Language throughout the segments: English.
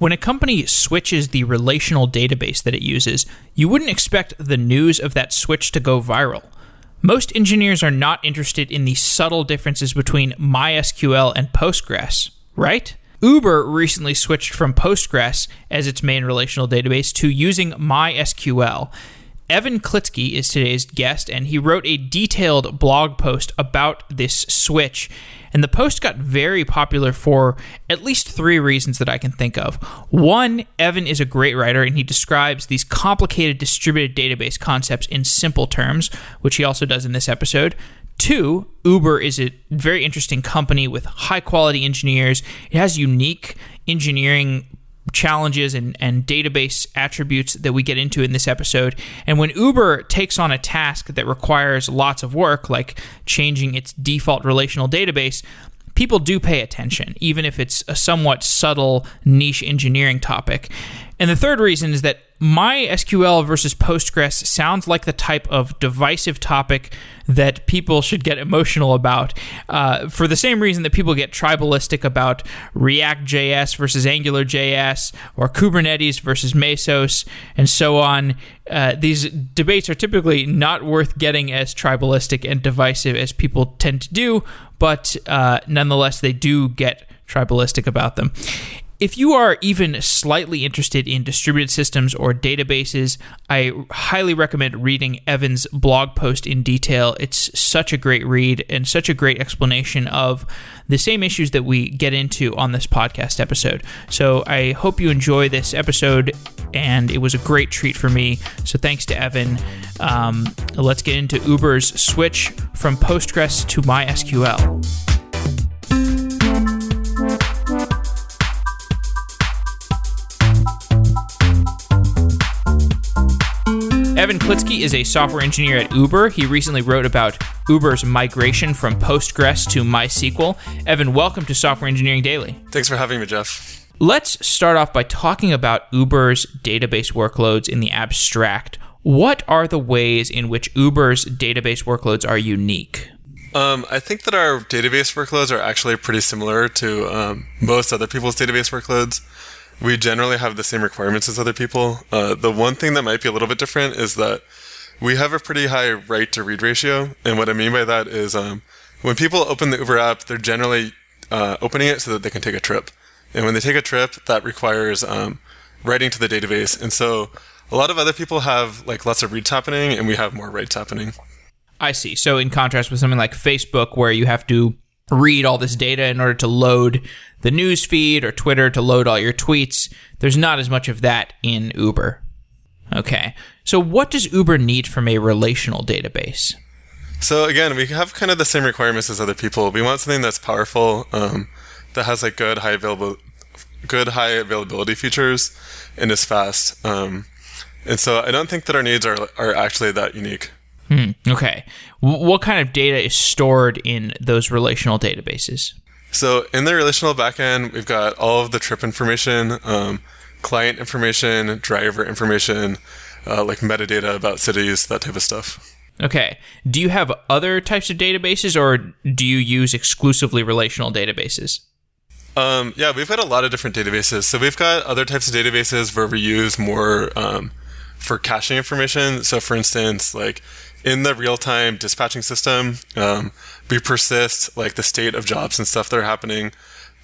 When a company switches the relational database that it uses, you wouldn't expect the news of that switch to go viral. Most engineers are not interested in the subtle differences between MySQL and Postgres, right? Uber recently switched from Postgres as its main relational database to using MySQL. Evan Klitzke is today's guest, and he wrote a detailed blog post about this switch. And the post got very popular for at least three reasons that I can think of. One, Evan is a great writer, and he describes these complicated distributed database concepts in simple terms, which he also does in this episode. Two, Uber is a very interesting company with high-quality engineers. It has unique engineering challenges and database attributes that we get into in this episode. And when Uber takes on a task that requires lots of work, like changing its default relational database, people do pay attention, even if it's a somewhat subtle niche engineering topic. And the third reason is that MySQL versus Postgres sounds like the type of divisive topic that people should get emotional about, for the same reason that people get tribalistic about React.js versus AngularJS or Kubernetes versus Mesos and so on. These debates are typically not worth getting as tribalistic and divisive as people tend to do, but nonetheless, they do get tribalistic about them. If you are even slightly interested in distributed systems or databases, I highly recommend reading Evan's blog post in detail. It's such a great read and such a great explanation of the same issues that we get into on this podcast episode. So I hope you enjoy this episode, and it was a great treat for me. So thanks to Evan. Let's get into Uber's switch from Postgres to MySQL. Evan Klitzke is a software engineer at Uber. He recently wrote about Uber's migration from Postgres to MySQL. Evan, welcome to Software Engineering Daily. Thanks for having me, Jeff. Let's start off by talking about Uber's database workloads in the abstract. What are the ways in which Uber's database workloads are unique? I think that our database workloads are actually pretty similar to most other people's database workloads. We generally have the same requirements as other people. The one thing that might be a little bit different is that we have a pretty high write-to-read ratio. And what I mean by that is when people open the Uber app, they're generally opening it so that they can take a trip. And when they take a trip, that requires writing to the database. And so a lot of other people have like lots of reads happening, and we have more writes happening. I see. So in contrast with something like Facebook, where you have to read all this data in order to load the news feed, or Twitter to load all your tweets. There's not as much of that in Uber. Okay. So what does Uber need from a relational database? So again, we have kind of the same requirements as other people. We want something that's powerful, that has like good high availability features and is fast. And so I don't think that our needs are actually that unique. Okay. What kind of data is stored in those relational databases? So in the relational backend, we've got all of the trip information, client information, driver information, like metadata about cities, that type of stuff. Okay. Do you have other types of databases, or do you use exclusively relational databases? Yeah, we've got a lot of different databases. So we've got other types of databases where we use more for caching information. So for instance, like in the real-time dispatching system, we persist like the state of jobs and stuff that are happening.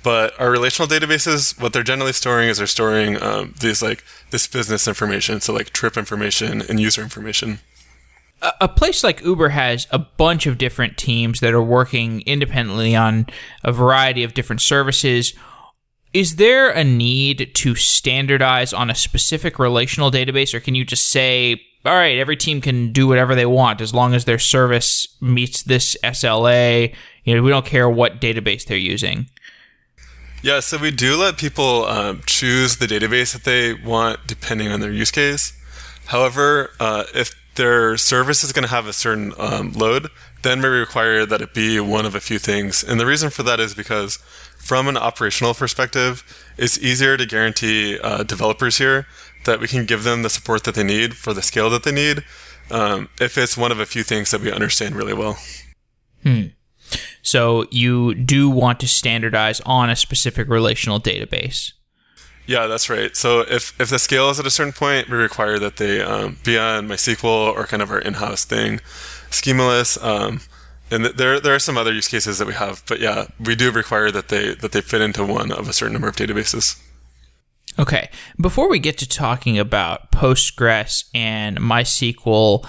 But our relational databases, what they're generally storing is they're storing this business information, so like trip information and user information. A place like Uber has a bunch of different teams that are working independently on a variety of different services. Is there a need to standardize on a specific relational database, or can you just say, all right, every team can do whatever they want as long as their service meets this SLA. You know, we don't care what database they're using. Yeah, so we do let people choose the database that they want depending on their use case. However, if their service is going to have a certain load, then we require that it be one of a few things. And the reason for that is because from an operational perspective, it's easier to guarantee developers here that we can give them the support that they need for the scale that they need, if it's one of a few things that we understand really well. So you do want to standardize on a specific relational database. Yeah, that's right. So if the scale is at a certain point, we require that they be on MySQL or kind of our in-house thing. Schemaless, and there are some other use cases that we have, but yeah, we do require that they fit into one of a certain number of databases. Okay. Before we get to talking about Postgres and MySQL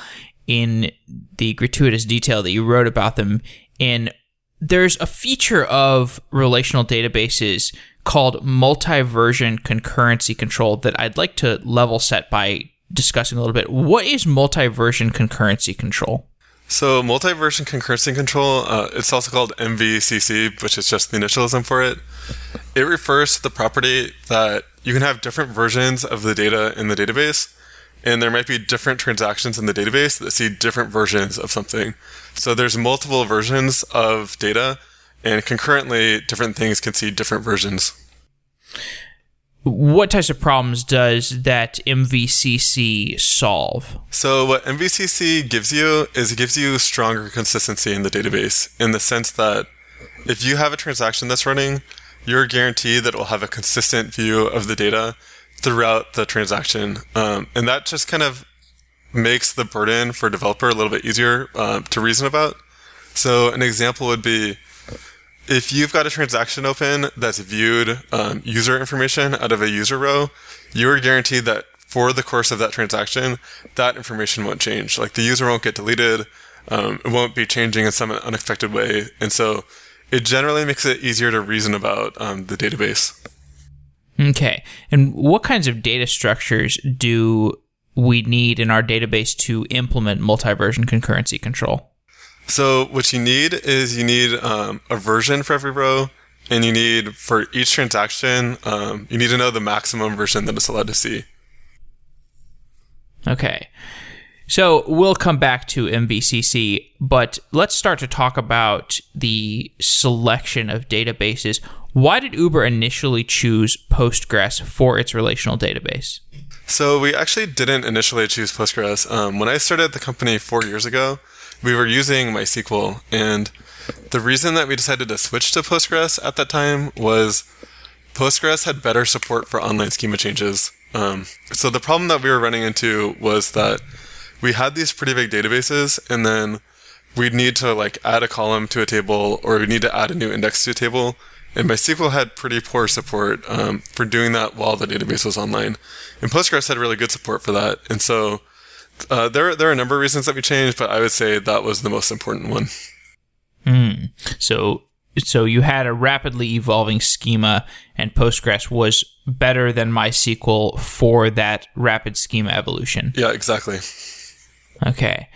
in the gratuitous detail that you wrote about them in, there's a feature of relational databases called multi-version concurrency control that I'd like to level set by discussing a little bit. What is multi-version concurrency control? So multi-version concurrency control, it's also called MVCC, which is just the initialism for it. It refers to the property that you can have different versions of the data in the database, and there might be different transactions in the database that see different versions of something. So there's multiple versions of data, and concurrently, different things can see different versions. What types of problems does that MVCC solve? So what MVCC gives you is it gives you stronger consistency in the database, in the sense that if you have a transaction that's running, you're guaranteed that it will have a consistent view of the data throughout the transaction. And that just kind of makes the burden for a developer a little bit easier to reason about. So an example would be, if you've got a transaction open that's viewed user information out of a user row, you're guaranteed that for the course of that transaction, that information won't change. Like the user won't get deleted, it won't be changing in some unexpected way. And so it generally makes it easier to reason about the database. Okay. And what kinds of data structures do we need in our database to implement multi-version concurrency control? So what you need is a version for every row, and you need for each transaction, you need to know the maximum version that it's allowed to see. Okay. So we'll come back to MVCC, but let's start to talk about the selection of databases. Why did Uber initially choose Postgres for its relational database? So we actually didn't initially choose Postgres. When I started the company 4 years ago, we were using MySQL, and the reason that we decided to switch to Postgres at that time was Postgres had better support for online schema changes. So the problem that we were running into was that we had these pretty big databases, and then we'd need to add a column to a table, or we'd need to add a new index to a table, and MySQL had pretty poor support for doing that while the database was online. And Postgres had really good support for that, and so there are a number of reasons that we changed, but I would say that was the most important one. Mm. So you had a rapidly evolving schema, and Postgres was better than MySQL for that rapid schema evolution. Yeah, exactly. Okay.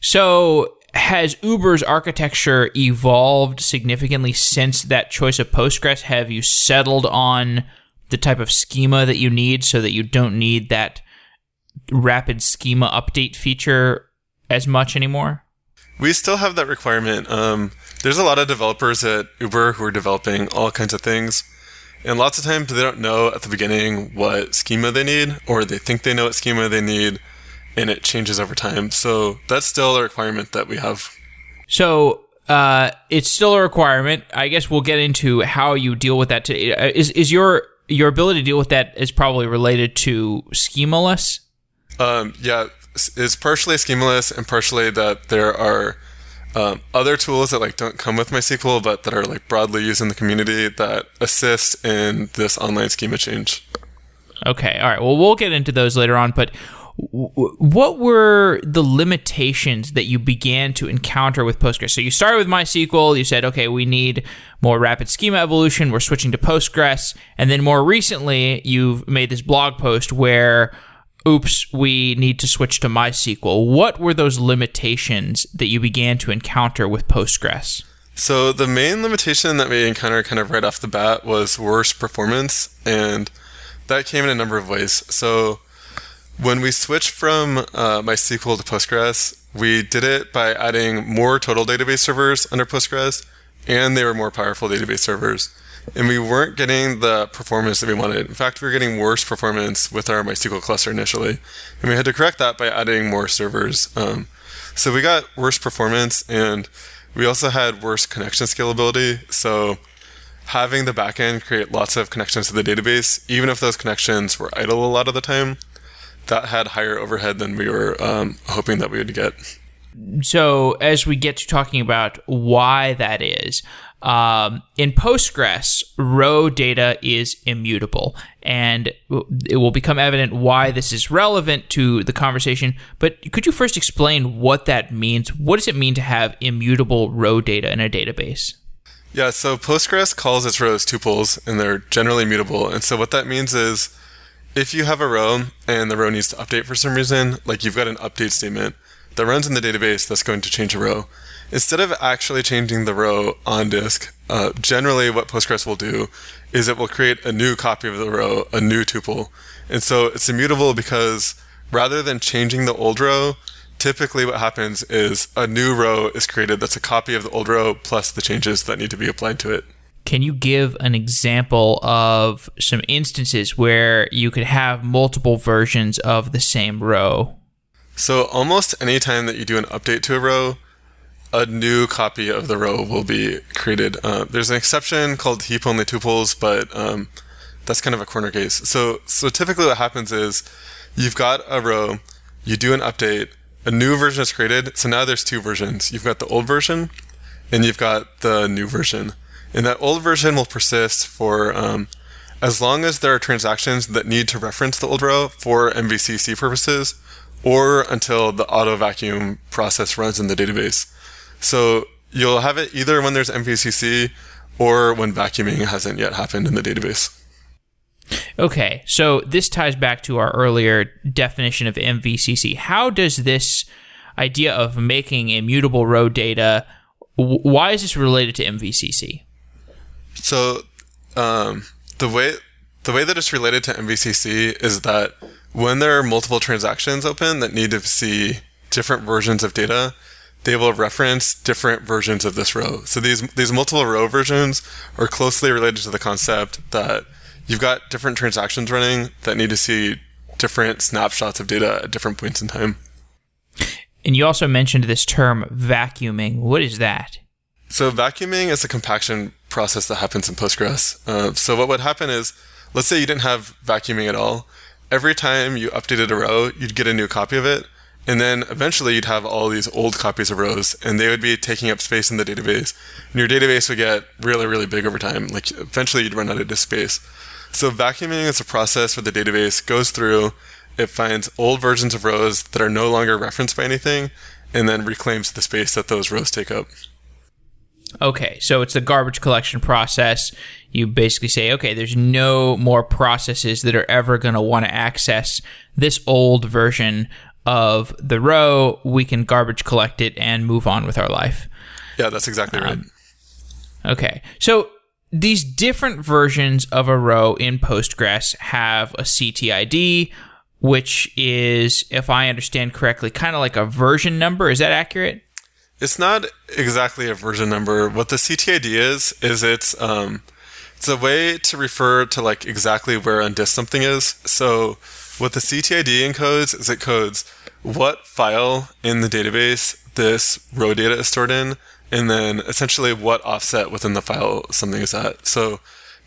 So has Uber's architecture evolved significantly since that choice of Postgres? Have you settled on the type of schema that you need so that you don't need that rapid schema update feature as much anymore? We still have that requirement. There's a lot of developers at Uber who are developing all kinds of things, and lots of times they don't know at the beginning what schema they need, or they think they know what schema they need, and it changes over time. So that's still a requirement that we have. So it's still a requirement. I guess we'll get into how you deal with that today. Is your ability to deal with that is probably related to schemaless? Yeah, it's partially schemaless and partially that there are other tools that don't come with MySQL, but that are broadly used in the community that assist in this online schema change. Okay, all right. Well, we'll get into those later on, but what were the limitations that you began to encounter with Postgres? So you started with MySQL, you said, okay, we need more rapid schema evolution, we're switching to Postgres, and then more recently, you've made this blog post where, oops, we need to switch to MySQL. What were those limitations that you began to encounter with Postgres? So the main limitation that we encountered kind of right off the bat was worse performance, and that came in a number of ways. So when we switched from MySQL to Postgres, we did it by adding more total database servers under Postgres, and they were more powerful database servers. And we weren't getting the performance that we wanted. In fact, we were getting worse performance with our MySQL cluster initially. And we had to correct that by adding more servers. So we got worse performance, and we also had worse connection scalability. So having the backend create lots of connections to the database, even if those connections were idle a lot of the time, that had higher overhead than we were hoping that we would get. So as we get to talking about why that is, in Postgres, row data is immutable, and it will become evident why this is relevant to the conversation. But could you first explain what that means? What does it mean to have immutable row data in a database? Yeah, so Postgres calls its rows tuples, and they're generally mutable. And so what that means is if you have a row and the row needs to update for some reason, like you've got an update statement that runs in the database that's going to change a row. Instead of actually changing the row on disk, generally what Postgres will do is it will create a new copy of the row, a new tuple. And so it's immutable because rather than changing the old row, typically what happens is a new row is created that's a copy of the old row plus the changes that need to be applied to it. Can you give an example of some instances where you could have multiple versions of the same row? So almost any time that you do an update to a row, a new copy of the row will be created. There's an exception called heap-only tuples, but that's kind of a corner case. So typically what happens is you've got a row, you do an update, a new version is created, so now there's two versions. You've got the old version, and you've got the new version. And that old version will persist for as long as there are transactions that need to reference the old row for MVCC purposes, or until the auto vacuum process runs in the database. So you'll have it either when there's MVCC or when vacuuming hasn't yet happened in the database. Okay, so this ties back to our earlier definition of MVCC. How does this idea of making immutable row data, why is this related to MVCC? So the way that it's related to MVCC is that when there are multiple transactions open that need to see different versions of data, they will reference different versions of this row. So these multiple row versions are closely related to the concept that you've got different transactions running that need to see different snapshots of data at different points in time. And you also mentioned this term vacuuming. What is that? So vacuuming is a compaction process that happens in Postgres. So what would happen is, let's say you didn't have vacuuming at all. Every time you updated a row, you'd get a new copy of it. And then eventually you'd have all these old copies of rows, and they would be taking up space in the database. And your database would get really, really big over time. Like eventually you'd run out of disk space. So vacuuming is a process where the database goes through, it finds old versions of rows that are no longer referenced by anything, and then reclaims the space that those rows take up. Okay, so it's the garbage collection process. You basically say, okay, there's no more processes that are ever going to want to access this old version of the row. We can garbage collect it and move on with our life. Yeah, that's exactly right. Okay, so these different versions of a row in Postgres have a CTID, which is, if I understand correctly, kind of like a version number. Is that accurate? It's not exactly a version number. What the CTID is it's a way to refer to like exactly where on disk something is. So what the CTID encodes is it codes what file in the database this row data is stored in, and then essentially what offset within the file something is at. So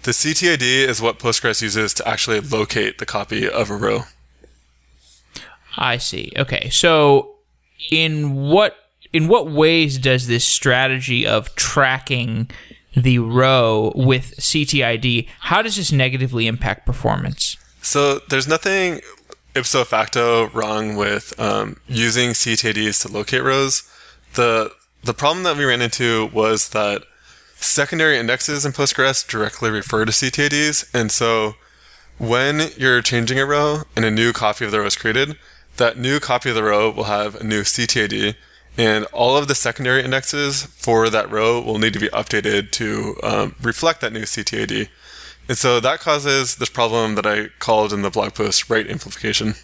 the CTID is what Postgres uses to actually locate the copy of a row. I see. Okay. So in what ways does this strategy of tracking the row with CTID, how does this negatively impact performance? So there's nothing ipso facto wrong with using CTIDs to locate rows. The problem that we ran into was that secondary indexes in Postgres directly refer to CTIDs, and so when you're changing a row and a new copy of the row is created, that new copy of the row will have a new CTID, and all of the secondary indexes for that row will need to be updated to reflect that new CTID. And so that causes this problem that I called in the blog post write amplification.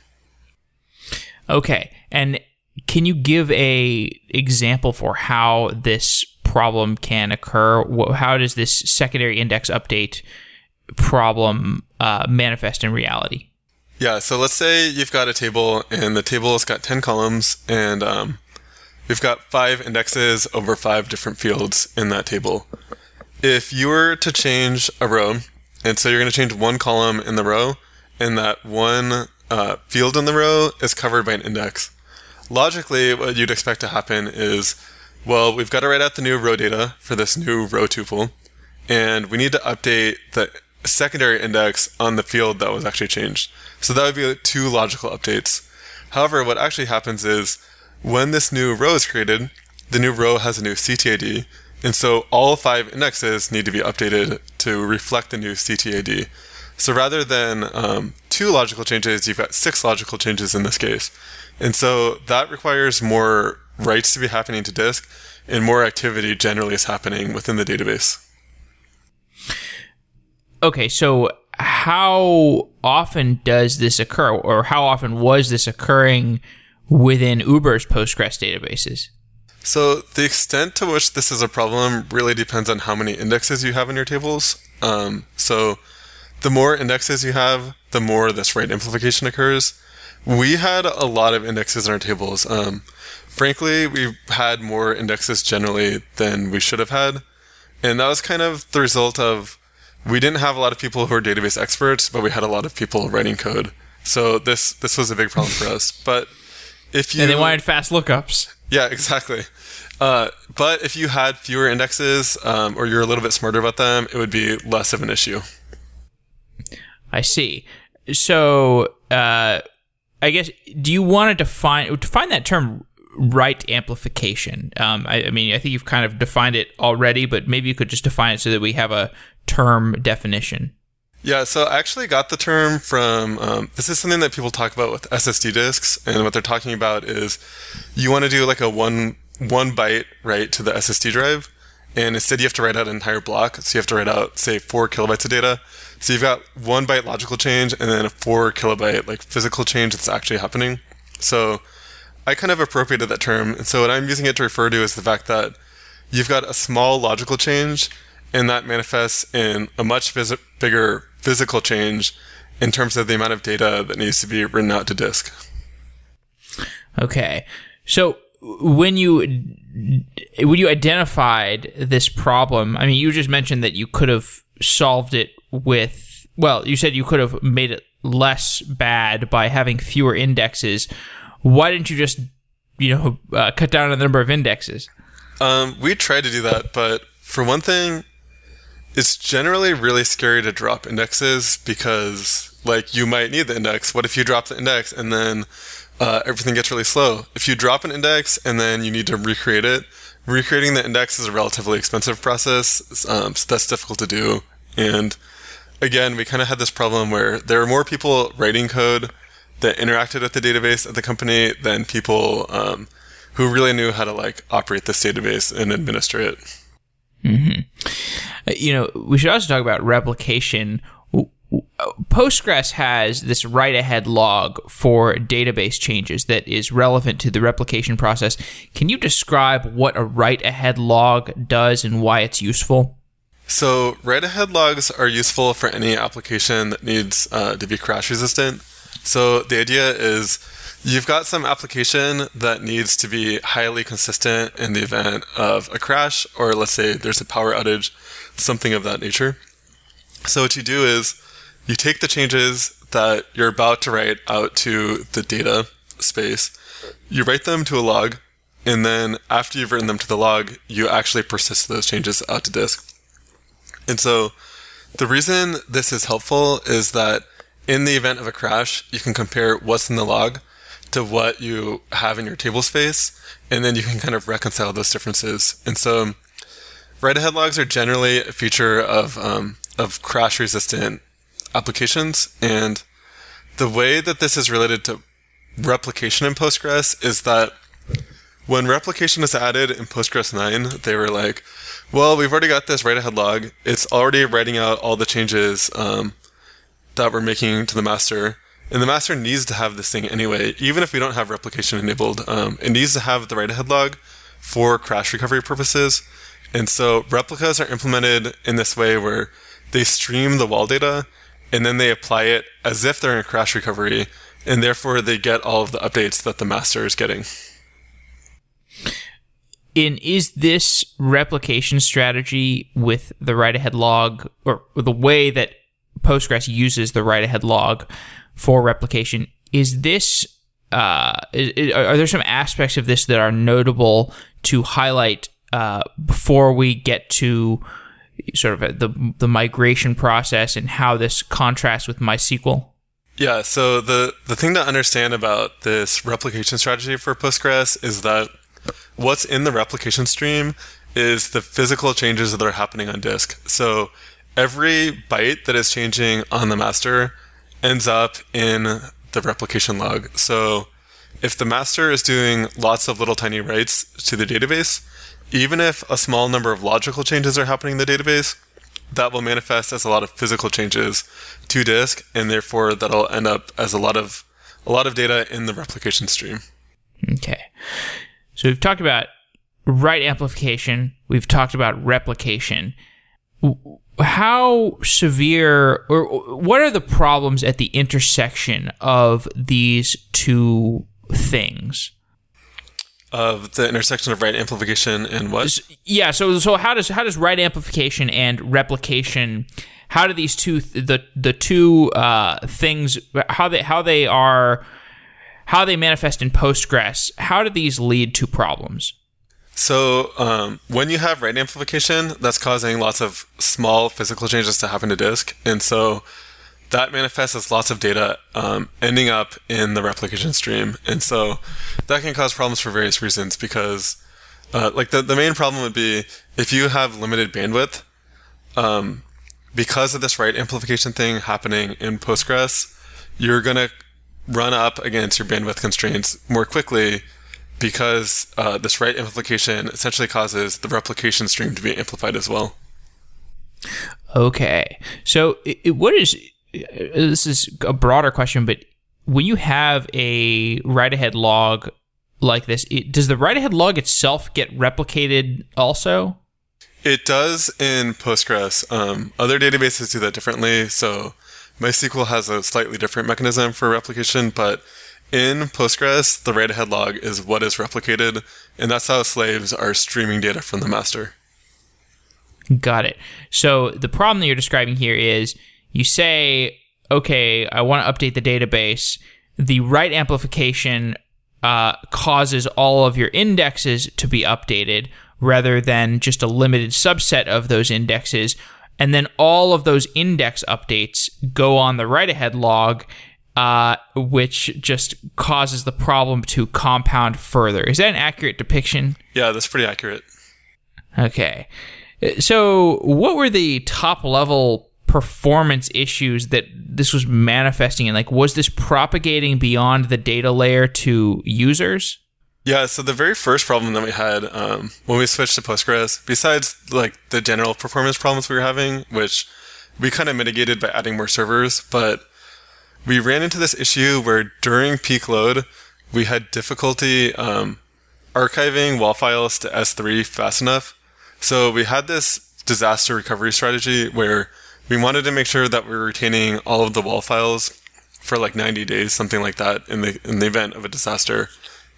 Okay. And can you give an example for how this problem can occur? How does this secondary index update problem manifest in reality? Yeah. So let's say you've got a table, and the table's got 10 columns, and we've got 5 indexes over 5 different fields in that table. if you were to change a row, and so you're going to change one column in the row, and that one field in the row is covered by an index. Logically, what you'd expect to happen is, well, we've got to write out the new row data for this new row tuple, and we need to update the secondary index on the field that was actually changed. So that would be like two logical updates. However, what actually happens is, when this new row is created, the new row has a new CTID, and so all five indexes need to be updated to reflect the new CTID. So rather than two logical changes, you've got six logical changes in this case. And so that requires more writes to be happening to disk, and more activity generally is happening within the database. Okay, so how often does this occur, or how often was this occurring within Uber's Postgres databases? So the extent to which this is a problem really depends on how many indexes you have in your tables. So the more indexes you have, the more this write amplification occurs. We had a lot of indexes in our tables. Frankly, we had more indexes generally than we should have had. And that was kind of the result of, we didn't have a lot of people who are database experts, but we had a lot of people writing code. So this was a big problem for us. But if you... And they wanted fast lookups. Yeah, exactly. But if you had fewer indexes, or you're a little bit smarter about them, it would be less of an issue. I see. So I guess, do you want to define that term write amplification? I mean, I think you've kind of defined it already, but maybe you could just define it so that we have a term definition. Yeah, so I actually got the term from, this is something that people talk about with SSD disks, and what they're talking about is you want to do like a one byte write to the SSD drive, and instead you have to write out an entire block, so you have to write out, say, 4 kilobytes of data. So you've got 1 byte logical change and then a 4 kilobyte like physical change that's actually happening. So I kind of appropriated that term, and so what I'm using it to refer to is the fact that you've got a small logical change, and that manifests in a much bigger physical change in terms of the amount of data that needs to be written out to disk. Okay. So when you identified this problem, I mean, you just mentioned that you could have solved it with, well, you said you could have made it less bad by having fewer indexes. Why didn't you just, cut down on the number of indexes? We tried to do that, but for one thing, it's generally really scary to drop indexes because, like, you might need the index. What if you drop the index and then everything gets really slow? If you drop an index and then you need to recreate it, recreating the index is a relatively expensive process, so that's difficult to do. And again, we kind of had this problem where there were more people writing code that interacted with the database at the company than people who really knew how to, like, operate this database and administer it. Mm-hmm. We should also talk about replication. Postgres has this write-ahead log for database changes that is relevant to the replication process. Can you describe what a write-ahead log does and why it's useful? So write-ahead logs are useful for any application that needs to be crash-resistant. So the idea is you've got some application that needs to be highly consistent in the event of a crash, or let's say there's a power outage, something of that nature. So what you do is you take the changes that you're about to write out to the data space, you write them to a log, and then after you've written them to the log, you actually persist those changes out to disk. And so the reason this is helpful is that in the event of a crash, you can compare what's in the log to what you have in your table space, and then you can kind of reconcile those differences. And so write-ahead logs are generally a feature of crash-resistant applications, and the way that this is related to replication in Postgres is that when replication is added in Postgres 9, they were like, well, we've already got this write-ahead log. It's already writing out all the changes that we're making to the master. And the master needs to have this thing anyway, even if we don't have replication enabled. It needs to have the write-ahead log for crash recovery purposes. And so replicas are implemented in this way where they stream the WAL data, and then they apply it as if they're in crash recovery, and therefore they get all of the updates that the master is getting. is this replication strategy with the write-ahead log, or the way that Postgres uses the write-ahead log for replication, is this, are there some aspects of this that are notable to highlight before we get to sort of the migration process and how this contrasts with MySQL? Yeah, so the thing to understand about this replication strategy for Postgres is that what's in the replication stream is the physical changes that are happening on disk. So every byte that is changing on the master ends up in the replication log. So if the master is doing lots of little tiny writes to the database, even if a small number of logical changes are happening in the database, that will manifest as a lot of physical changes to disk, and therefore that'll end up as a lot of data in the replication stream. Okay. So we've talked about write amplification, we've talked about replication. How severe, or what are the problems at the intersection of these two things? Of the intersection of write amplification and what? Yeah, so how does write amplification and replication, how do these two, the two things, how they manifest in Postgres, how do these lead to problems? So when you have write amplification, that's causing lots of small physical changes to happen to disk, and so that manifests as lots of data ending up in the replication stream. And so that can cause problems for various reasons, because like the main problem would be if you have limited bandwidth, because of this write amplification thing happening in Postgres, you're going to run up against your bandwidth constraints more quickly, because this write amplification essentially causes the replication stream to be amplified as well. Okay. So this is a broader question, but when you have a write-ahead log like this, does the write-ahead log itself get replicated also? It does in Postgres. Other databases do that differently. So MySQL has a slightly different mechanism for replication, but in Postgres, the write-ahead log is what is replicated, and that's how slaves are streaming data from the master. Got it. So the problem that you're describing here is, you say, okay, I want to update the database. The write amplification causes all of your indexes to be updated rather than just a limited subset of those indexes. And then all of those index updates go on the write-ahead log, which just causes the problem to compound further. Is that an accurate depiction? Yeah, that's pretty accurate. Okay. So what were the top-level performance issues that this was manifesting in? Like, was this propagating beyond the data layer to users? Yeah, so the very first problem that we had when we switched to Postgres, besides like the general performance problems we were having, which we kind of mitigated by adding more servers, but we ran into this issue where during peak load, we had difficulty archiving WAL files to S3 fast enough. So we had this disaster recovery strategy where we wanted to make sure that we were retaining all of the WAL files for like 90 days, something like that, in the event of a disaster.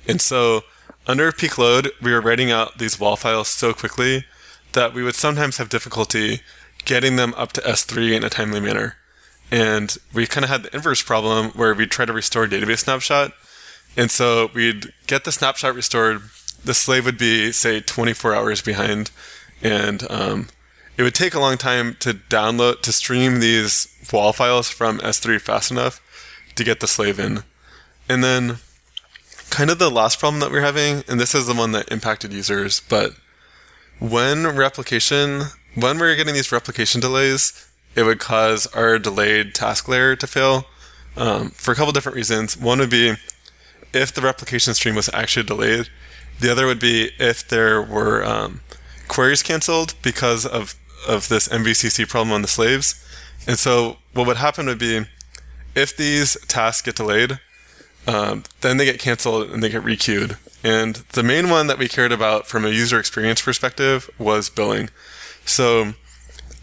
And so under peak load, we were writing out these WAL files so quickly that we would sometimes have difficulty getting them up to S3 in a timely manner. And we kind of had the inverse problem where we'd try to restore database snapshot. And so we'd get the snapshot restored. The slave would be, say, 24 hours behind. And it would take a long time to stream these WAL files from S3 fast enough to get the slave in. And then kind of the last problem that we're having, and this is the one that impacted users, but when we were getting these replication delays, it would cause our delayed task layer to fail for a couple different reasons. One would be if the replication stream was actually delayed. The other would be if there were queries canceled because of this MVCC problem on the slaves. And so what would happen would be if these tasks get delayed, then they get canceled and they get requeued. And the main one that we cared about from a user experience perspective was billing. So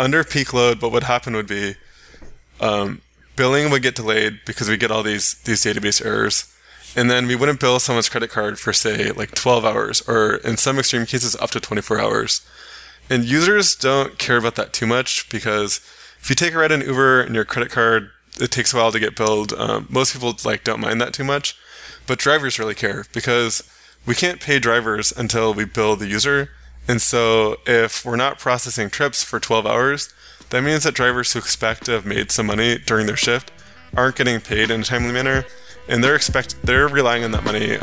under peak load, what would happen would be billing would get delayed because we get all these database errors. And then we wouldn't bill someone's credit card for, say, like 12 hours, or in some extreme cases, up to 24 hours. And users don't care about that too much, because if you take a ride in Uber and your credit card, it takes a while to get billed. Most people like don't mind that too much, but drivers really care, because we can't pay drivers until we bill the user. And so if we're not processing trips for 12 hours, that means that drivers who expect to have made some money during their shift aren't getting paid in a timely manner, and they're relying on that money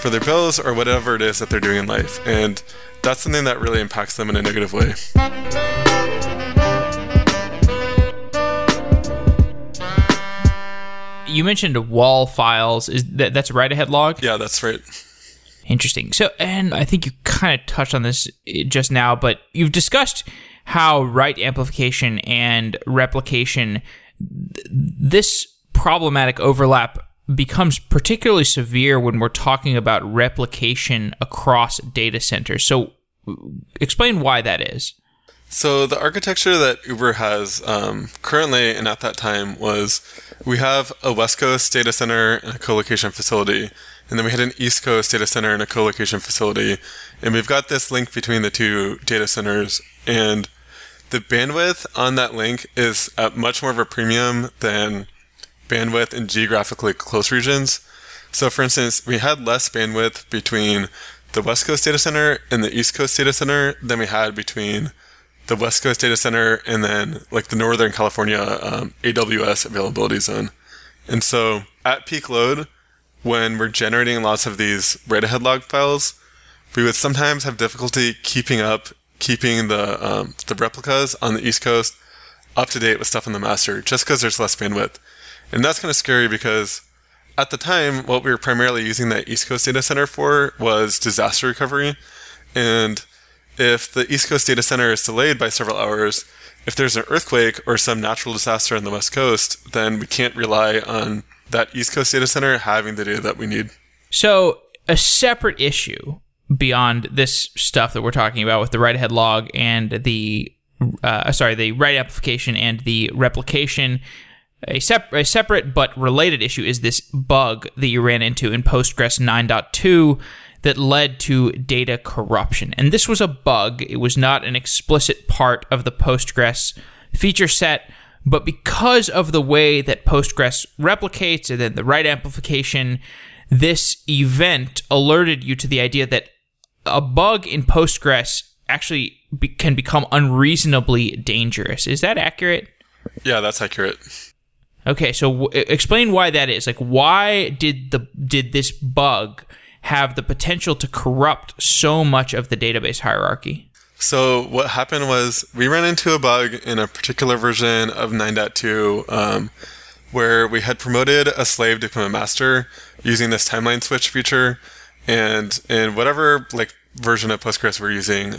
for their bills or whatever it is that they're doing in life. And that's something that really impacts them in a negative way. You mentioned WAL files. Is that's a write-ahead log? Yeah, that's right. Interesting. So, and I think you kind of touched on this just now, but you've discussed how write amplification and replication, this problematic overlap becomes particularly severe when we're talking about replication across data centers. So explain why that is. So the architecture that Uber has currently and at that time was, we have a West Coast data center and a co-location facility, and then we had an East Coast data center and a co-location facility, and we've got this link between the two data centers, and the bandwidth on that link is at much more of a premium than bandwidth in geographically close regions. So for instance, we had less bandwidth between the West Coast data center and the East Coast data center than we had between the West Coast data center and then like the Northern California AWS availability zone. And so at peak load, when we're generating lots of these write-ahead log files, we would sometimes have difficulty keeping the replicas on the East Coast up to date with stuff in the master, just because there's less bandwidth. And that's kind of scary, because at the time, what we were primarily using that East Coast data center for was disaster recovery. And if the East Coast data center is delayed by several hours, if there's an earthquake or some natural disaster on the West Coast, then we can't rely on that East Coast data center having the data that we need. So a separate issue beyond this stuff that we're talking about with the write-ahead log and the write amplification and the replication, a separate but related issue is this bug that you ran into in Postgres 9.2 that led to data corruption. And this was a bug. It was not an explicit part of the Postgres feature set, but because of the way that Postgres replicates and then the write amplification, this event alerted you to the idea that a bug in Postgres actually can become unreasonably dangerous. Is that accurate? Yeah, that's accurate. Okay, so explain why that is. Like, why did this bug have the potential to corrupt so much of the database hierarchy? So what happened was, we ran into a bug in a particular version of 9.2 where we had promoted a slave to become a master using this timeline switch feature. And in whatever version of Postgres we're using,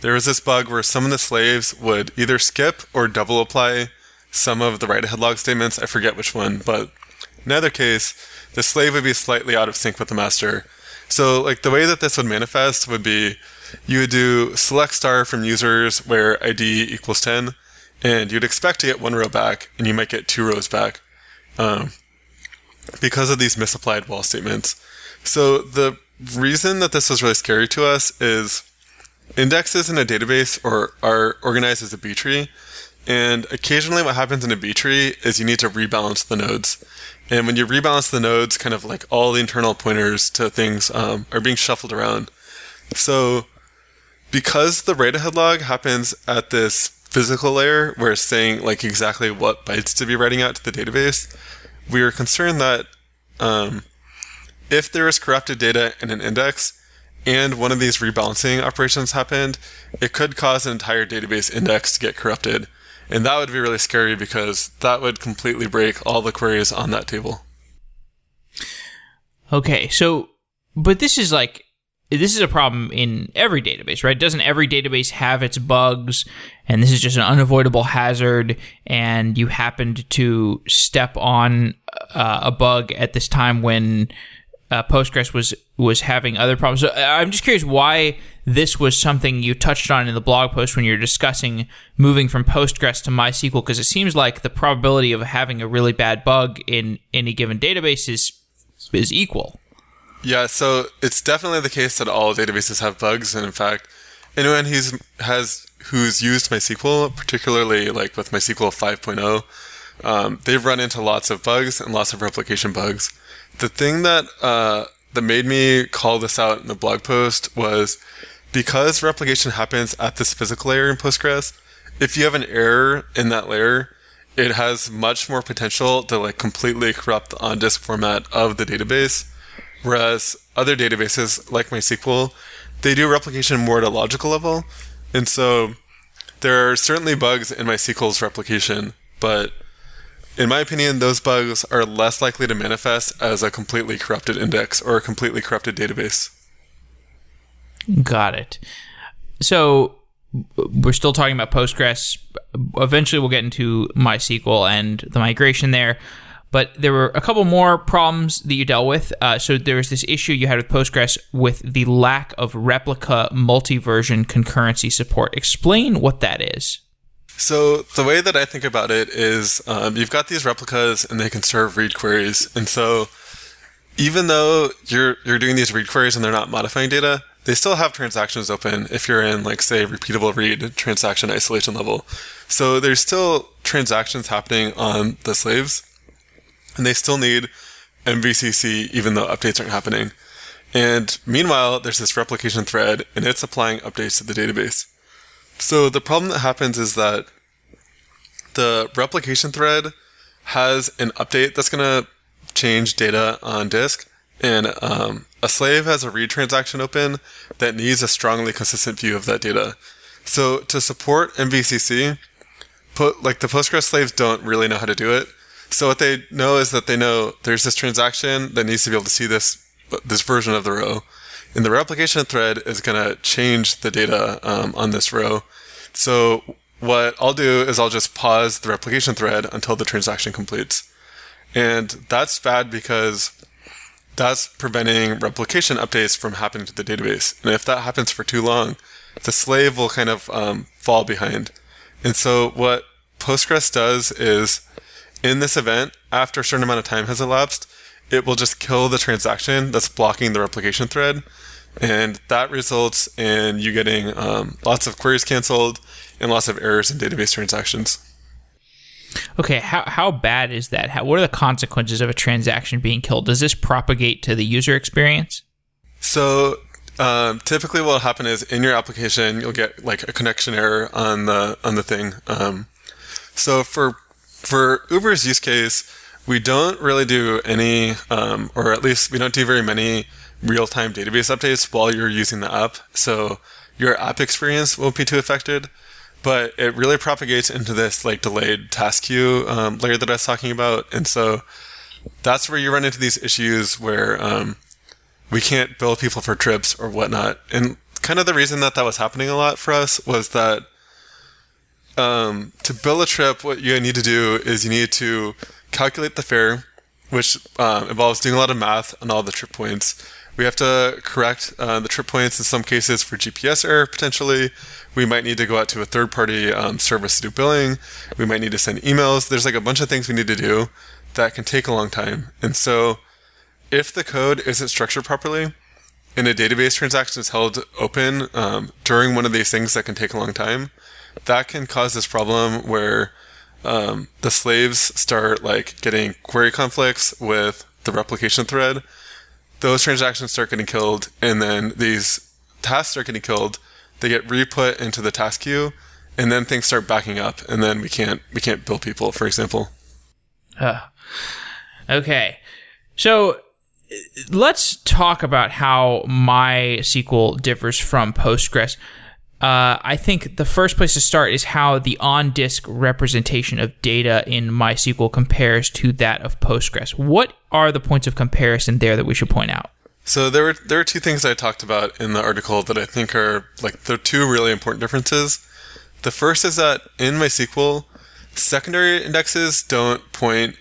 there was this bug where some of the slaves would either skip or double apply some of the write-ahead log statements. I forget which one, but in either case, the slave would be slightly out of sync with the master. So the way that this would manifest would be, you would do select star from users where ID equals 10, and you'd expect to get one row back, and you might get two rows back because of these misapplied WAL statements. So the reason that this was really scary to us is indexes in a database are organized as a B-tree, and occasionally what happens in a B-tree is you need to rebalance the nodes. And when you rebalance the nodes, kind of all the internal pointers to things are being shuffled around. So because the write-ahead log happens at this physical layer where it's saying exactly what bytes to be writing out to the database, we are concerned that if there is corrupted data in an index and one of these rebalancing operations happened, it could cause an entire database index to get corrupted. And that would be really scary, because that would completely break all the queries on that table. Okay, so, but this is a problem in every database, right? Doesn't every database have its bugs, and this is just an unavoidable hazard, and you happened to step on a bug at this time when Postgres was having other problems. So I'm just curious why this was something you touched on in the blog post when you were discussing moving from Postgres to MySQL, because it seems like the probability of having a really bad bug in any given database is is equal. Yeah, so it's definitely the case that all databases have bugs, and in fact, anyone who's used MySQL, particularly like with MySQL 5.0, they've run into lots of bugs and lots of replication bugs. The thing that made me call this out in the blog post was because replication happens at this physical layer in Postgres, if you have an error in that layer, it has much more potential to like completely corrupt the on-disk format of the database, whereas other databases like MySQL, they do replication more at a logical level. And so there are certainly bugs in MySQL's replication, but in my opinion, those bugs are less likely to manifest as a completely corrupted index or a completely corrupted database. Got it. So we're still talking about Postgres. Eventually, we'll get into MySQL and the migration there. But there were a couple more problems that you dealt with. So there was this issue you had with Postgres with the lack of replica multi-version concurrency support. Explain what that is. So the way that I think about it is you've got these replicas and they can serve read queries. And so even though you're doing these read queries and they're not modifying data, they still have transactions open if you're in, like, say, repeatable read transaction isolation level. So there's still transactions happening on the slaves, and they still need MVCC even though updates aren't happening. And meanwhile, there's this replication thread, and it's applying updates to the database. So the problem that happens is that the replication thread has an update that's going to change data on disk, and a slave has a read transaction open that needs a strongly consistent view of that data. So to support MVCC, the Postgres slaves don't really know how to do it. So what they know is that they know there's this transaction that needs to be able to see this version of the row. And the replication thread is going to change the data on this row. So what I'll do is I'll just pause the replication thread until the transaction completes. And that's bad because that's preventing replication updates from happening to the database. And if that happens for too long, the slave will kind of fall behind. And so what Postgres does is, in this event, after a certain amount of time has elapsed, it will just kill the transaction that's blocking the replication thread. And that results in you getting lots of queries canceled and lots of errors in database transactions. Okay, how bad is that? What are the consequences of a transaction being killed? Does this propagate to the user experience? So typically what will happen is in your application, you'll get like a connection error on the thing. So for Uber's use case, we don't really do any, or at least we don't do very many real-time database updates while you're using the app. So your app experience won't be too affected. But it really propagates into this like delayed task queue layer that I was talking about. And so that's where you run into these issues where we can't bill people for trips or whatnot. And kind of the reason that was happening a lot for us was that to bill a trip, what you need to do is you need to calculate the fare, which involves doing a lot of math on all the trip points. We have to correct the trip points in some cases for GPS error, potentially. We might need to go out to a third-party service to do billing. We might need to send emails. There's like a bunch of things we need to do that can take a long time. And so if the code isn't structured properly and a database transaction is held open during one of these things that can take a long time, that can cause this problem where the slaves start like getting query conflicts with the replication thread. Those transactions start getting killed, and then these tasks are getting killed. They get re-put into the task queue, and then things start backing up, and then we can't bill people, for example. Okay. So let's talk about how MySQL differs from Postgres. I think the first place to start is how the on-disk representation of data in MySQL compares to that of Postgres. What are the points of comparison there that we should point out? So there are two things I talked about in the article that I think are like the two really important differences. The first is that in MySQL, secondary indexes don't point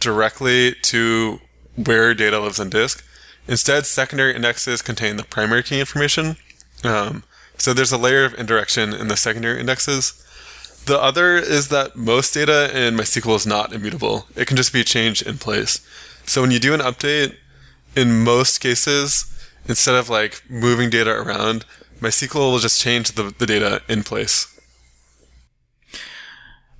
directly to where data lives on disk. Instead, secondary indexes contain the primary key information. So there's a layer of indirection in the secondary indexes. The other is that most data in MySQL is not immutable. It can just be changed in place. So when you do an update, in most cases, instead of like moving data around, MySQL will just change the data in place.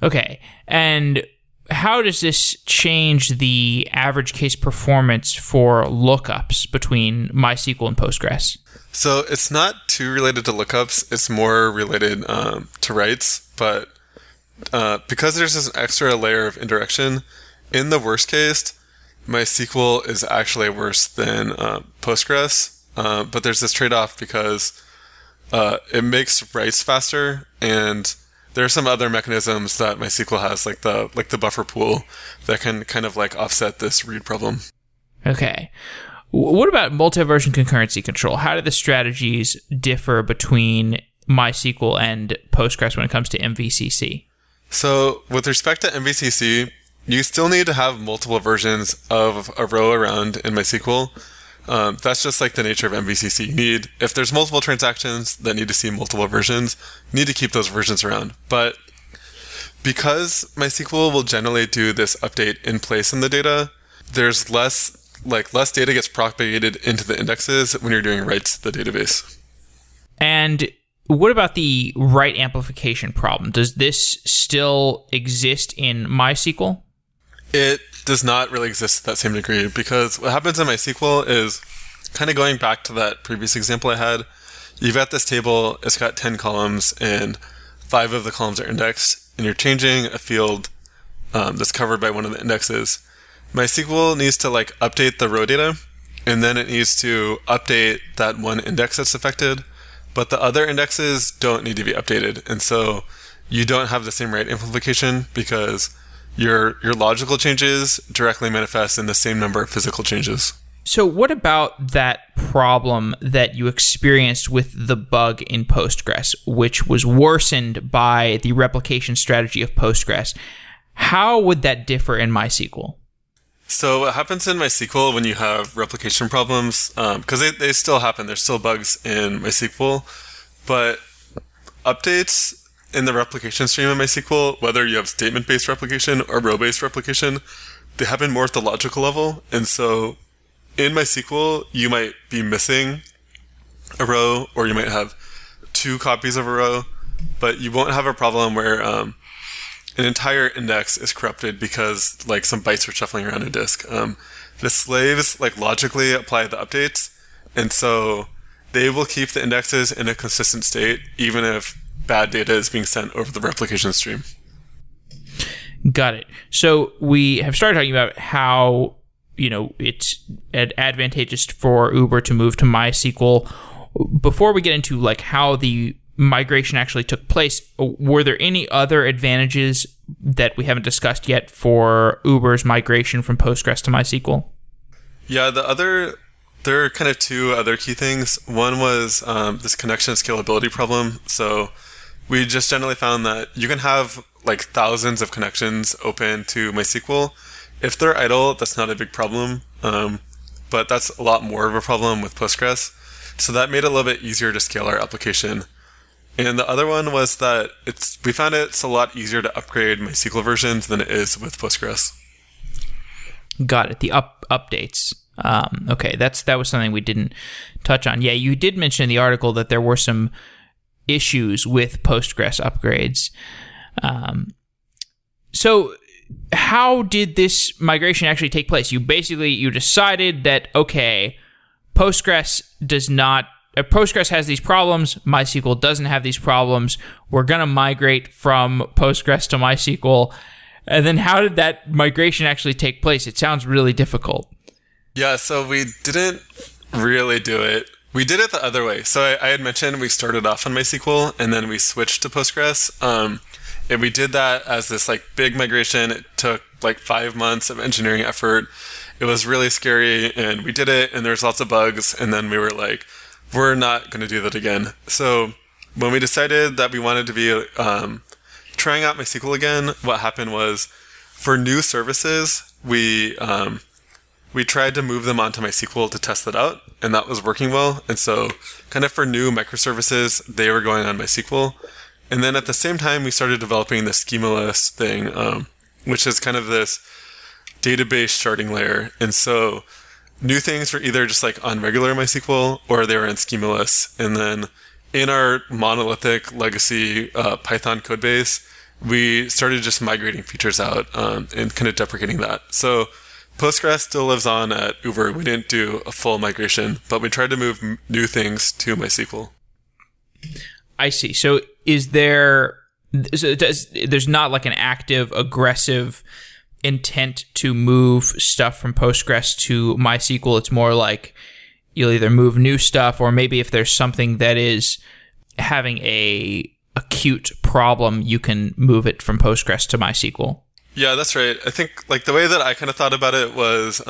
Okay. And how does this change the average case performance for lookups between MySQL and Postgres? So it's not too related to lookups. It's more related to writes. But because there's this extra layer of indirection, in the worst case, MySQL is actually worse than Postgres. But there's this trade-off because it makes writes faster, and there are some other mechanisms that MySQL has, like the buffer pool, that can kind of like offset this read problem. Okay. What about multi-version concurrency control? How do the strategies differ between MySQL and Postgres when it comes to MVCC? So with respect to MVCC, you still need to have multiple versions of a row around in MySQL. That's just like the nature of MVCC. If there's multiple transactions that need to see multiple versions, you need to keep those versions around. But because MySQL will generally do this update in place in the data, there's less data gets propagated into the indexes when you're doing writes to the database. And what about the write amplification problem? Does this still exist in MySQL? It does not really exist to that same degree, because what happens in MySQL is, kind of going back to that previous example I had, you've got this table, it's got 10 columns, and 5 of the columns are indexed, and you're changing a field that's covered by one of the indexes. MySQL needs to like update the row data, and then it needs to update that one index that's affected, but the other indexes don't need to be updated, and so you don't have the same write amplification because your logical changes directly manifest in the same number of physical changes. So what about that problem that you experienced with the bug in Postgres, which was worsened by the replication strategy of Postgres? How would that differ in MySQL? So what happens in MySQL when you have replication problems, because they still happen, there's still bugs in MySQL, but updates in the replication stream in MySQL, whether you have statement-based replication or row-based replication, they happen more at the logical level. And so in MySQL, you might be missing a row, or you might have 2 copies of a row, but you won't have a problem where an entire index is corrupted because like some bytes are shuffling around a disk. The slaves like logically apply the updates, and so they will keep the indexes in a consistent state, even if bad data is being sent over the replication stream. Got it. So we have started talking about how, it's advantageous for Uber to move to MySQL. Before we get into like how the migration actually took place, were there any other advantages that we haven't discussed yet for Uber's migration from Postgres to MySQL? Yeah, there are kind of 2 other key things. One was this connection scalability problem. So we just generally found that you can have like thousands of connections open to MySQL. If they're idle, that's not a big problem, but that's a lot more of a problem with Postgres. So that made it a little bit easier to scale our application. And the other one was that we found it's a lot easier to upgrade MySQL versions than it is with Postgres. Got it. The updates. Okay, that was something we didn't touch on. Yeah, you did mention in the article that there were some issues with Postgres upgrades. So how did this migration actually take place? You decided that, okay, Postgres has these problems, MySQL doesn't have these problems, we're going to migrate from Postgres to MySQL. And then how did that migration actually take place? It sounds really difficult. Yeah, so we didn't really do it. We did it the other way. So I had mentioned we started off on MySQL, and then we switched to Postgres. And we did that as this like big migration. It took like 5 months of engineering effort. It was really scary, and we did it, and there's lots of bugs. And then we were like, we're not going to do that again. So when we decided that we wanted to be trying out MySQL again, what happened was for new services, we tried to move them onto MySQL to test that out, and that was working well. And so kind of for new microservices, they were going on MySQL. And then at the same time, we started developing the Schemaless thing, which is kind of this database sharding layer. And so new things were either just like on regular MySQL or they were in Schemaless. And then in our monolithic legacy Python code base, we started just migrating features out and kind of deprecating that. So Postgres still lives on at Uber. We didn't do a full migration, but we tried to move new things to MySQL. I see. So is there... So there's not like an active, aggressive intent to move stuff from Postgres to MySQL. It's more like you'll either move new stuff, or maybe if there's something that is having a acute problem, you can move it from Postgres to MySQL. Yeah, that's right. I think like the way that I kind of thought about it was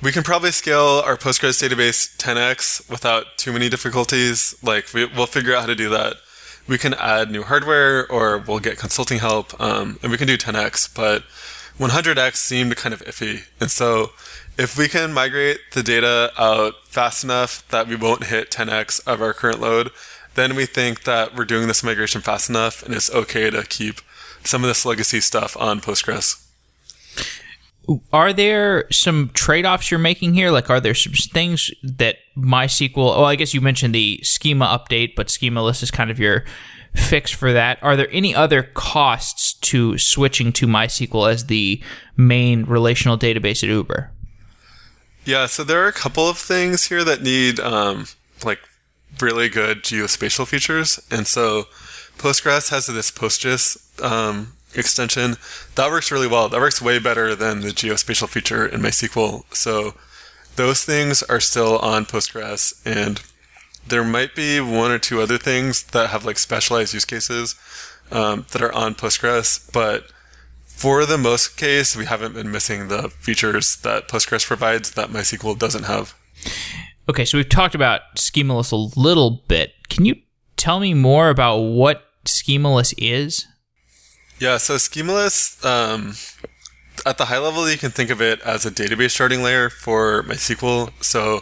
we can probably scale our Postgres database 10x without too many difficulties. Like we'll figure out how to do that. We can add new hardware, or we'll get consulting help, and we can do 10x, but 100x seemed kind of iffy. And so if we can migrate the data out fast enough that we won't hit 10x of our current load, then we think that we're doing this migration fast enough, and it's okay to keep some of this legacy stuff on Postgres. Are there some trade-offs you're making here? Like, are there some things that MySQL... Oh, I guess you mentioned the schema update, but Schemaless is kind of your fix for that. Are there any other costs to switching to MySQL as the main relational database at Uber? Yeah, so there are a couple of things here that need, like, really good geospatial features. And so Postgres has this PostGIS extension. That works really well. That works way better than the geospatial feature in MySQL. So those things are still on Postgres, and there might be one or two other things that have like specialized use cases that are on Postgres, but for the most case, we haven't been missing the features that Postgres provides that MySQL doesn't have. Okay, so we've talked about Schemaless a little bit. Can you tell me more about what Schemaless is? Yeah, so Schemaless, at the high level, you can think of it as a database sharding layer for MySQL. So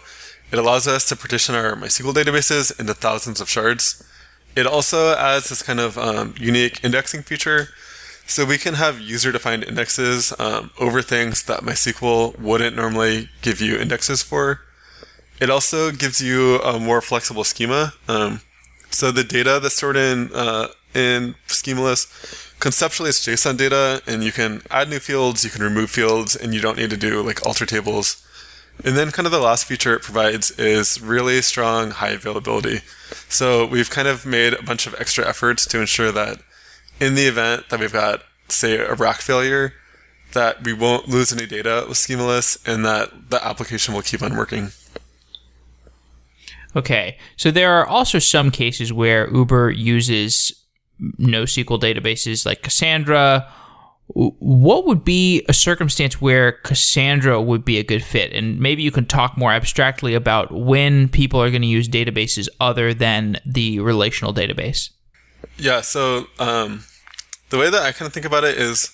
it allows us to partition our MySQL databases into thousands of shards. It also adds this kind of unique indexing feature. So we can have user-defined indexes over things that MySQL wouldn't normally give you indexes for. It also gives you a more flexible schema. So the data that's stored in Schemaless, conceptually, it's JSON data, and you can add new fields, you can remove fields, and you don't need to do like alter tables. And then kind of the last feature it provides is really strong high availability. So we've kind of made a bunch of extra efforts to ensure that in the event that we've got, say, a rack failure, that we won't lose any data with Schemaless and that the application will keep on working. Okay. So there are also some cases where Uber uses NoSQL databases like Cassandra. What would be a circumstance where Cassandra would be a good fit? And maybe you can talk more abstractly about when people are going to use databases other than the relational database. Yeah, so the way that I kind of think about it is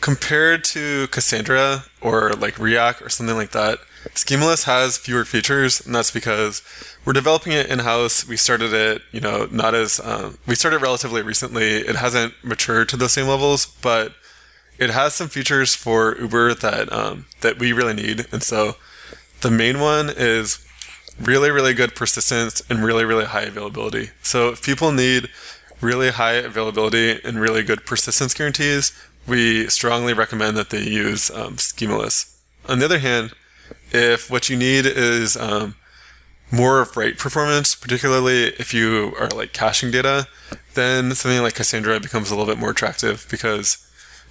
compared to Cassandra or like Riak or something like that, Schemaless has fewer features, and that's because we're developing it in-house. We started it, not as... we started relatively recently. It hasn't matured to those same levels, but it has some features for Uber that we really need. And so the main one is really, really good persistence and really, really high availability. So if people need really high availability and really good persistence guarantees, we strongly recommend that they use Schemaless. On the other hand, if what you need is more of write performance, particularly if you are like caching data, then something like Cassandra becomes a little bit more attractive because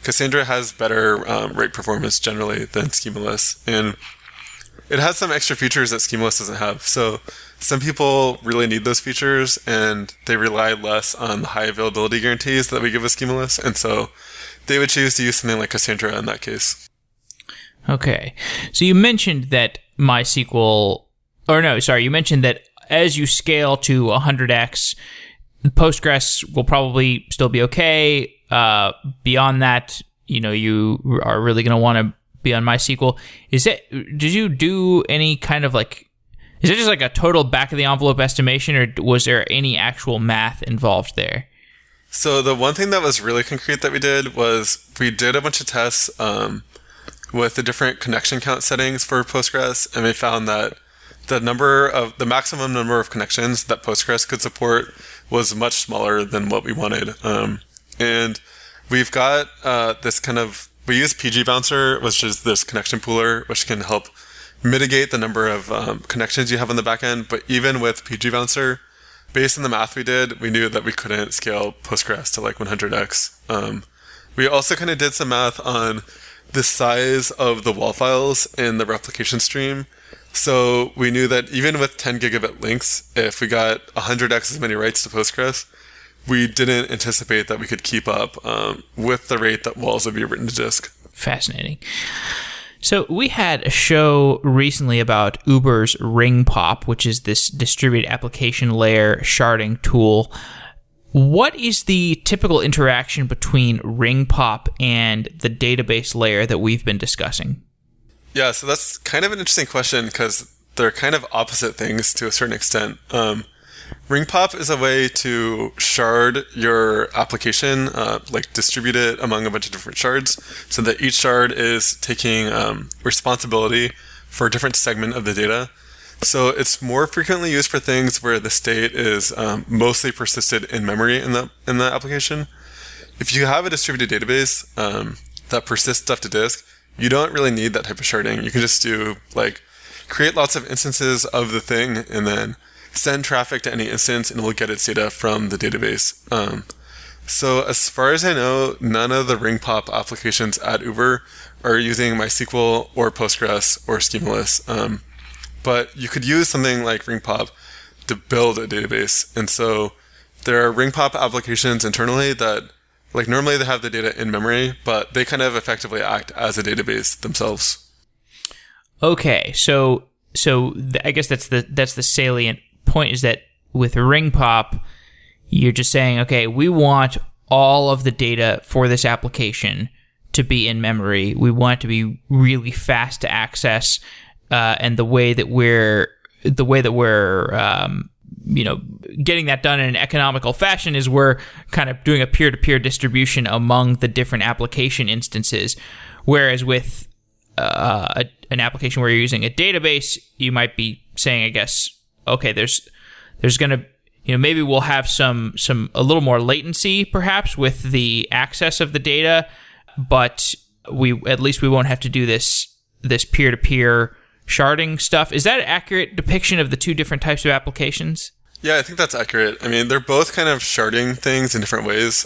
Cassandra has better write performance generally than Schemaless. And it has some extra features that Schemaless doesn't have. So some people really need those features and they rely less on the high availability guarantees that we give with Schemaless. And so they would choose to use something like Cassandra in that case. Okay. So you mentioned that you mentioned that as you scale to 100x, Postgres will probably still be okay. Beyond that, you are really going to want to be on MySQL. Did you do any kind of like, is it just like a total back of the envelope estimation, or was there any actual math involved there? So the one thing that was really concrete that we did was we did a bunch of tests with the different connection count settings for Postgres, and we found that the maximum number of connections that Postgres could support was much smaller than what we wanted. And we've got this kind of, we use PGBouncer, which is this connection pooler, which can help mitigate the number of connections you have on the back end. But even with PGBouncer, based on the math we did, we knew that we couldn't scale Postgres to like 100x. We also kind of did some math on the size of the WAL files in the replication stream. So we knew that even with 10 gigabit links, if we got 100x as many writes to Postgres, we didn't anticipate that we could keep up with the rate that WALs would be written to disk. Fascinating. So we had a show recently about Uber's RingPop, which is this distributed application layer sharding tool. What is the typical interaction between RingPop and the database layer that we've been discussing? Yeah, so that's kind of an interesting question because they're kind of opposite things to a certain extent. RingPop is a way to shard your application, like distribute it among a bunch of different shards, so that each shard is taking responsibility for a different segment of the data. So it's more frequently used for things where the state is mostly persisted in memory in the application. If you have a distributed database that persists stuff to disk, you don't really need that type of sharding. You can just do like create lots of instances of the thing and then send traffic to any instance and it'll get its data from the database. So as far as I know, none of the RingPop applications at Uber are using MySQL or Postgres or Schemaless. But you could use something like RingPop to build a database. And so there are RingPop applications internally that, like, normally they have the data in memory, but they kind of effectively act as a database themselves. Okay, so I guess that's the salient point, is that with RingPop, you're just saying, okay, we want all of the data for this application to be in memory. We want it to be really fast to access. And the way that we're getting that done in an economical fashion is we're kind of doing a peer-to-peer distribution among the different application instances. Whereas with an application where you're using a database, you might be saying, I guess, okay, there's going to, you know, maybe we'll have some a little more latency perhaps with the access of the data, but at least we won't have to do this peer-to-peer sharding stuff. Is that an accurate depiction of the two different types of applications? Yeah, I think that's accurate. I mean, they're both kind of sharding things in different ways.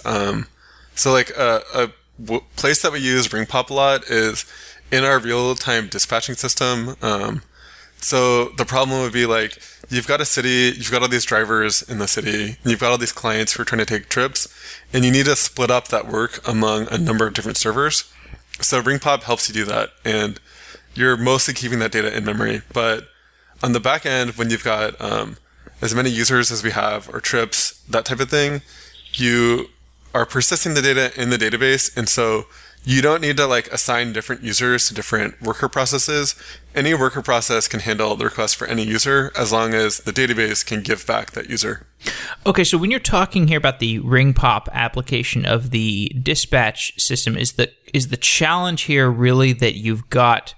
So like a place that we use RingPop a lot is in our real-time dispatching system. So the problem would be like, you've got a city, you've got all these drivers in the city, you've got all these clients who are trying to take trips, and you need to split up that work among a number of different servers. So RingPop helps you do that. And you're mostly keeping that data in memory. But on the back end, when you've got as many users as we have, or trips, that type of thing, you are persisting the data in the database. And so you don't need to like assign different users to different worker processes. Any worker process can handle the request for any user as long as the database can give back that user. Okay, so when you're talking here about the RingPop application of the dispatch system, is the challenge here really that you've got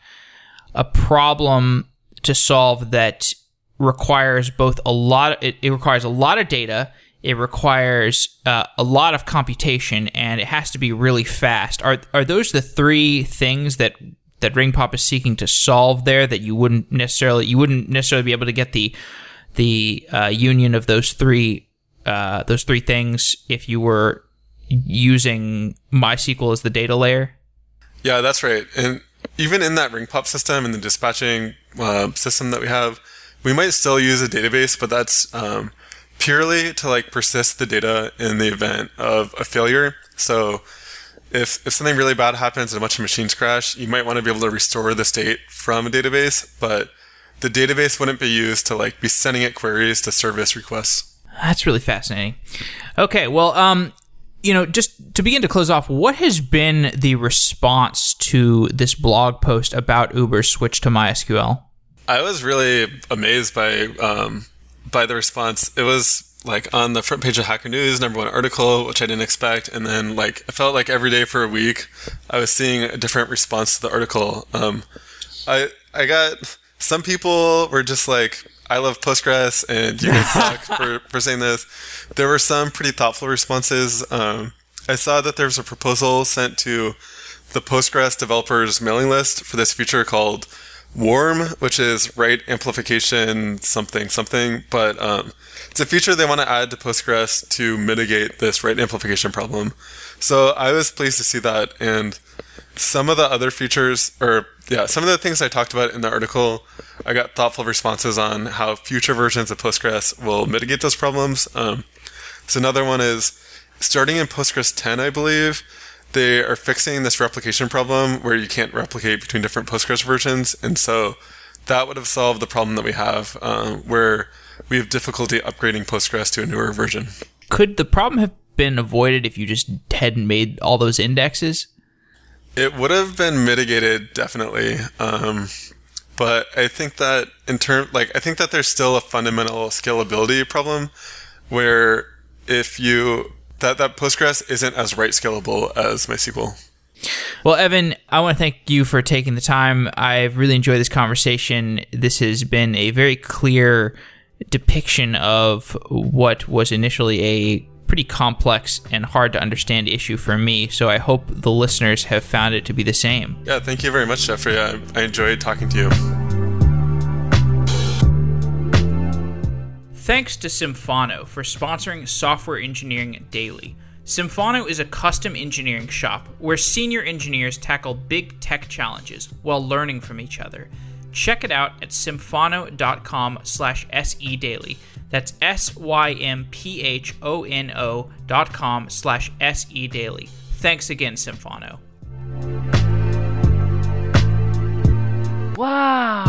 a problem to solve that requires both a lot of data, it requires a lot of computation, and it has to be really fast. Are those the three things that RingPop is seeking to solve there, that you wouldn't necessarily be able to get the union of those three things if you were using MySQL as the data layer? Yeah, that's right. And even in that RingPop system and the dispatching system that we have, we might still use a database, but that's purely to like persist the data in the event of a failure. So if something really bad happens and a bunch of machines crash, you might want to be able to restore the state from a database, but the database wouldn't be used to like be sending it queries to service requests. That's really fascinating. Okay, well, you know, just to begin to close off, what has been the response to this blog post about Uber's switch to MySQL? I was really amazed by the response. It was like on the front page of Hacker News, #1 article, which I didn't expect. And then like, I felt like every day for a week, I was seeing a different response to the article. I got, some people were just like, I love Postgres and you guys suck for saying this. There were some pretty thoughtful responses. I saw that there was a proposal sent to the Postgres developers mailing list for this feature called WARM, which is write amplification something something, but it's a feature they want to add to Postgres to mitigate this write amplification problem. So I was pleased to see that, and some of the other features, or yeah, some of the things I talked about in the article, I got thoughtful responses on how future versions of Postgres will mitigate those problems. So another one is, starting in Postgres 10, I believe, they are fixing this replication problem where you can't replicate between different Postgres versions. And so that would have solved the problem that we have where we have difficulty upgrading Postgres to a newer version. Could the problem have been avoided if you just hadn't made all those indexes? It would have been mitigated, definitely. But I think that I think that there's still a fundamental scalability problem where if you... That Postgres isn't as write scalable as MySQL. Well, Evan, I want to thank you for taking the time. I've really enjoyed this conversation. This has been a very clear depiction of what was initially a pretty complex and hard to understand issue for me. So I hope the listeners have found it to be the same. Yeah, thank you very much, Jeffrey. I enjoyed talking to you. Thanks to Symphono for sponsoring Software Engineering Daily. Symphono is a custom engineering shop where senior engineers tackle big tech challenges while learning from each other. Check it out at symphono.com/SEdaily. That's symphono.com/SEdaily. Thanks again, Symphono. Wow.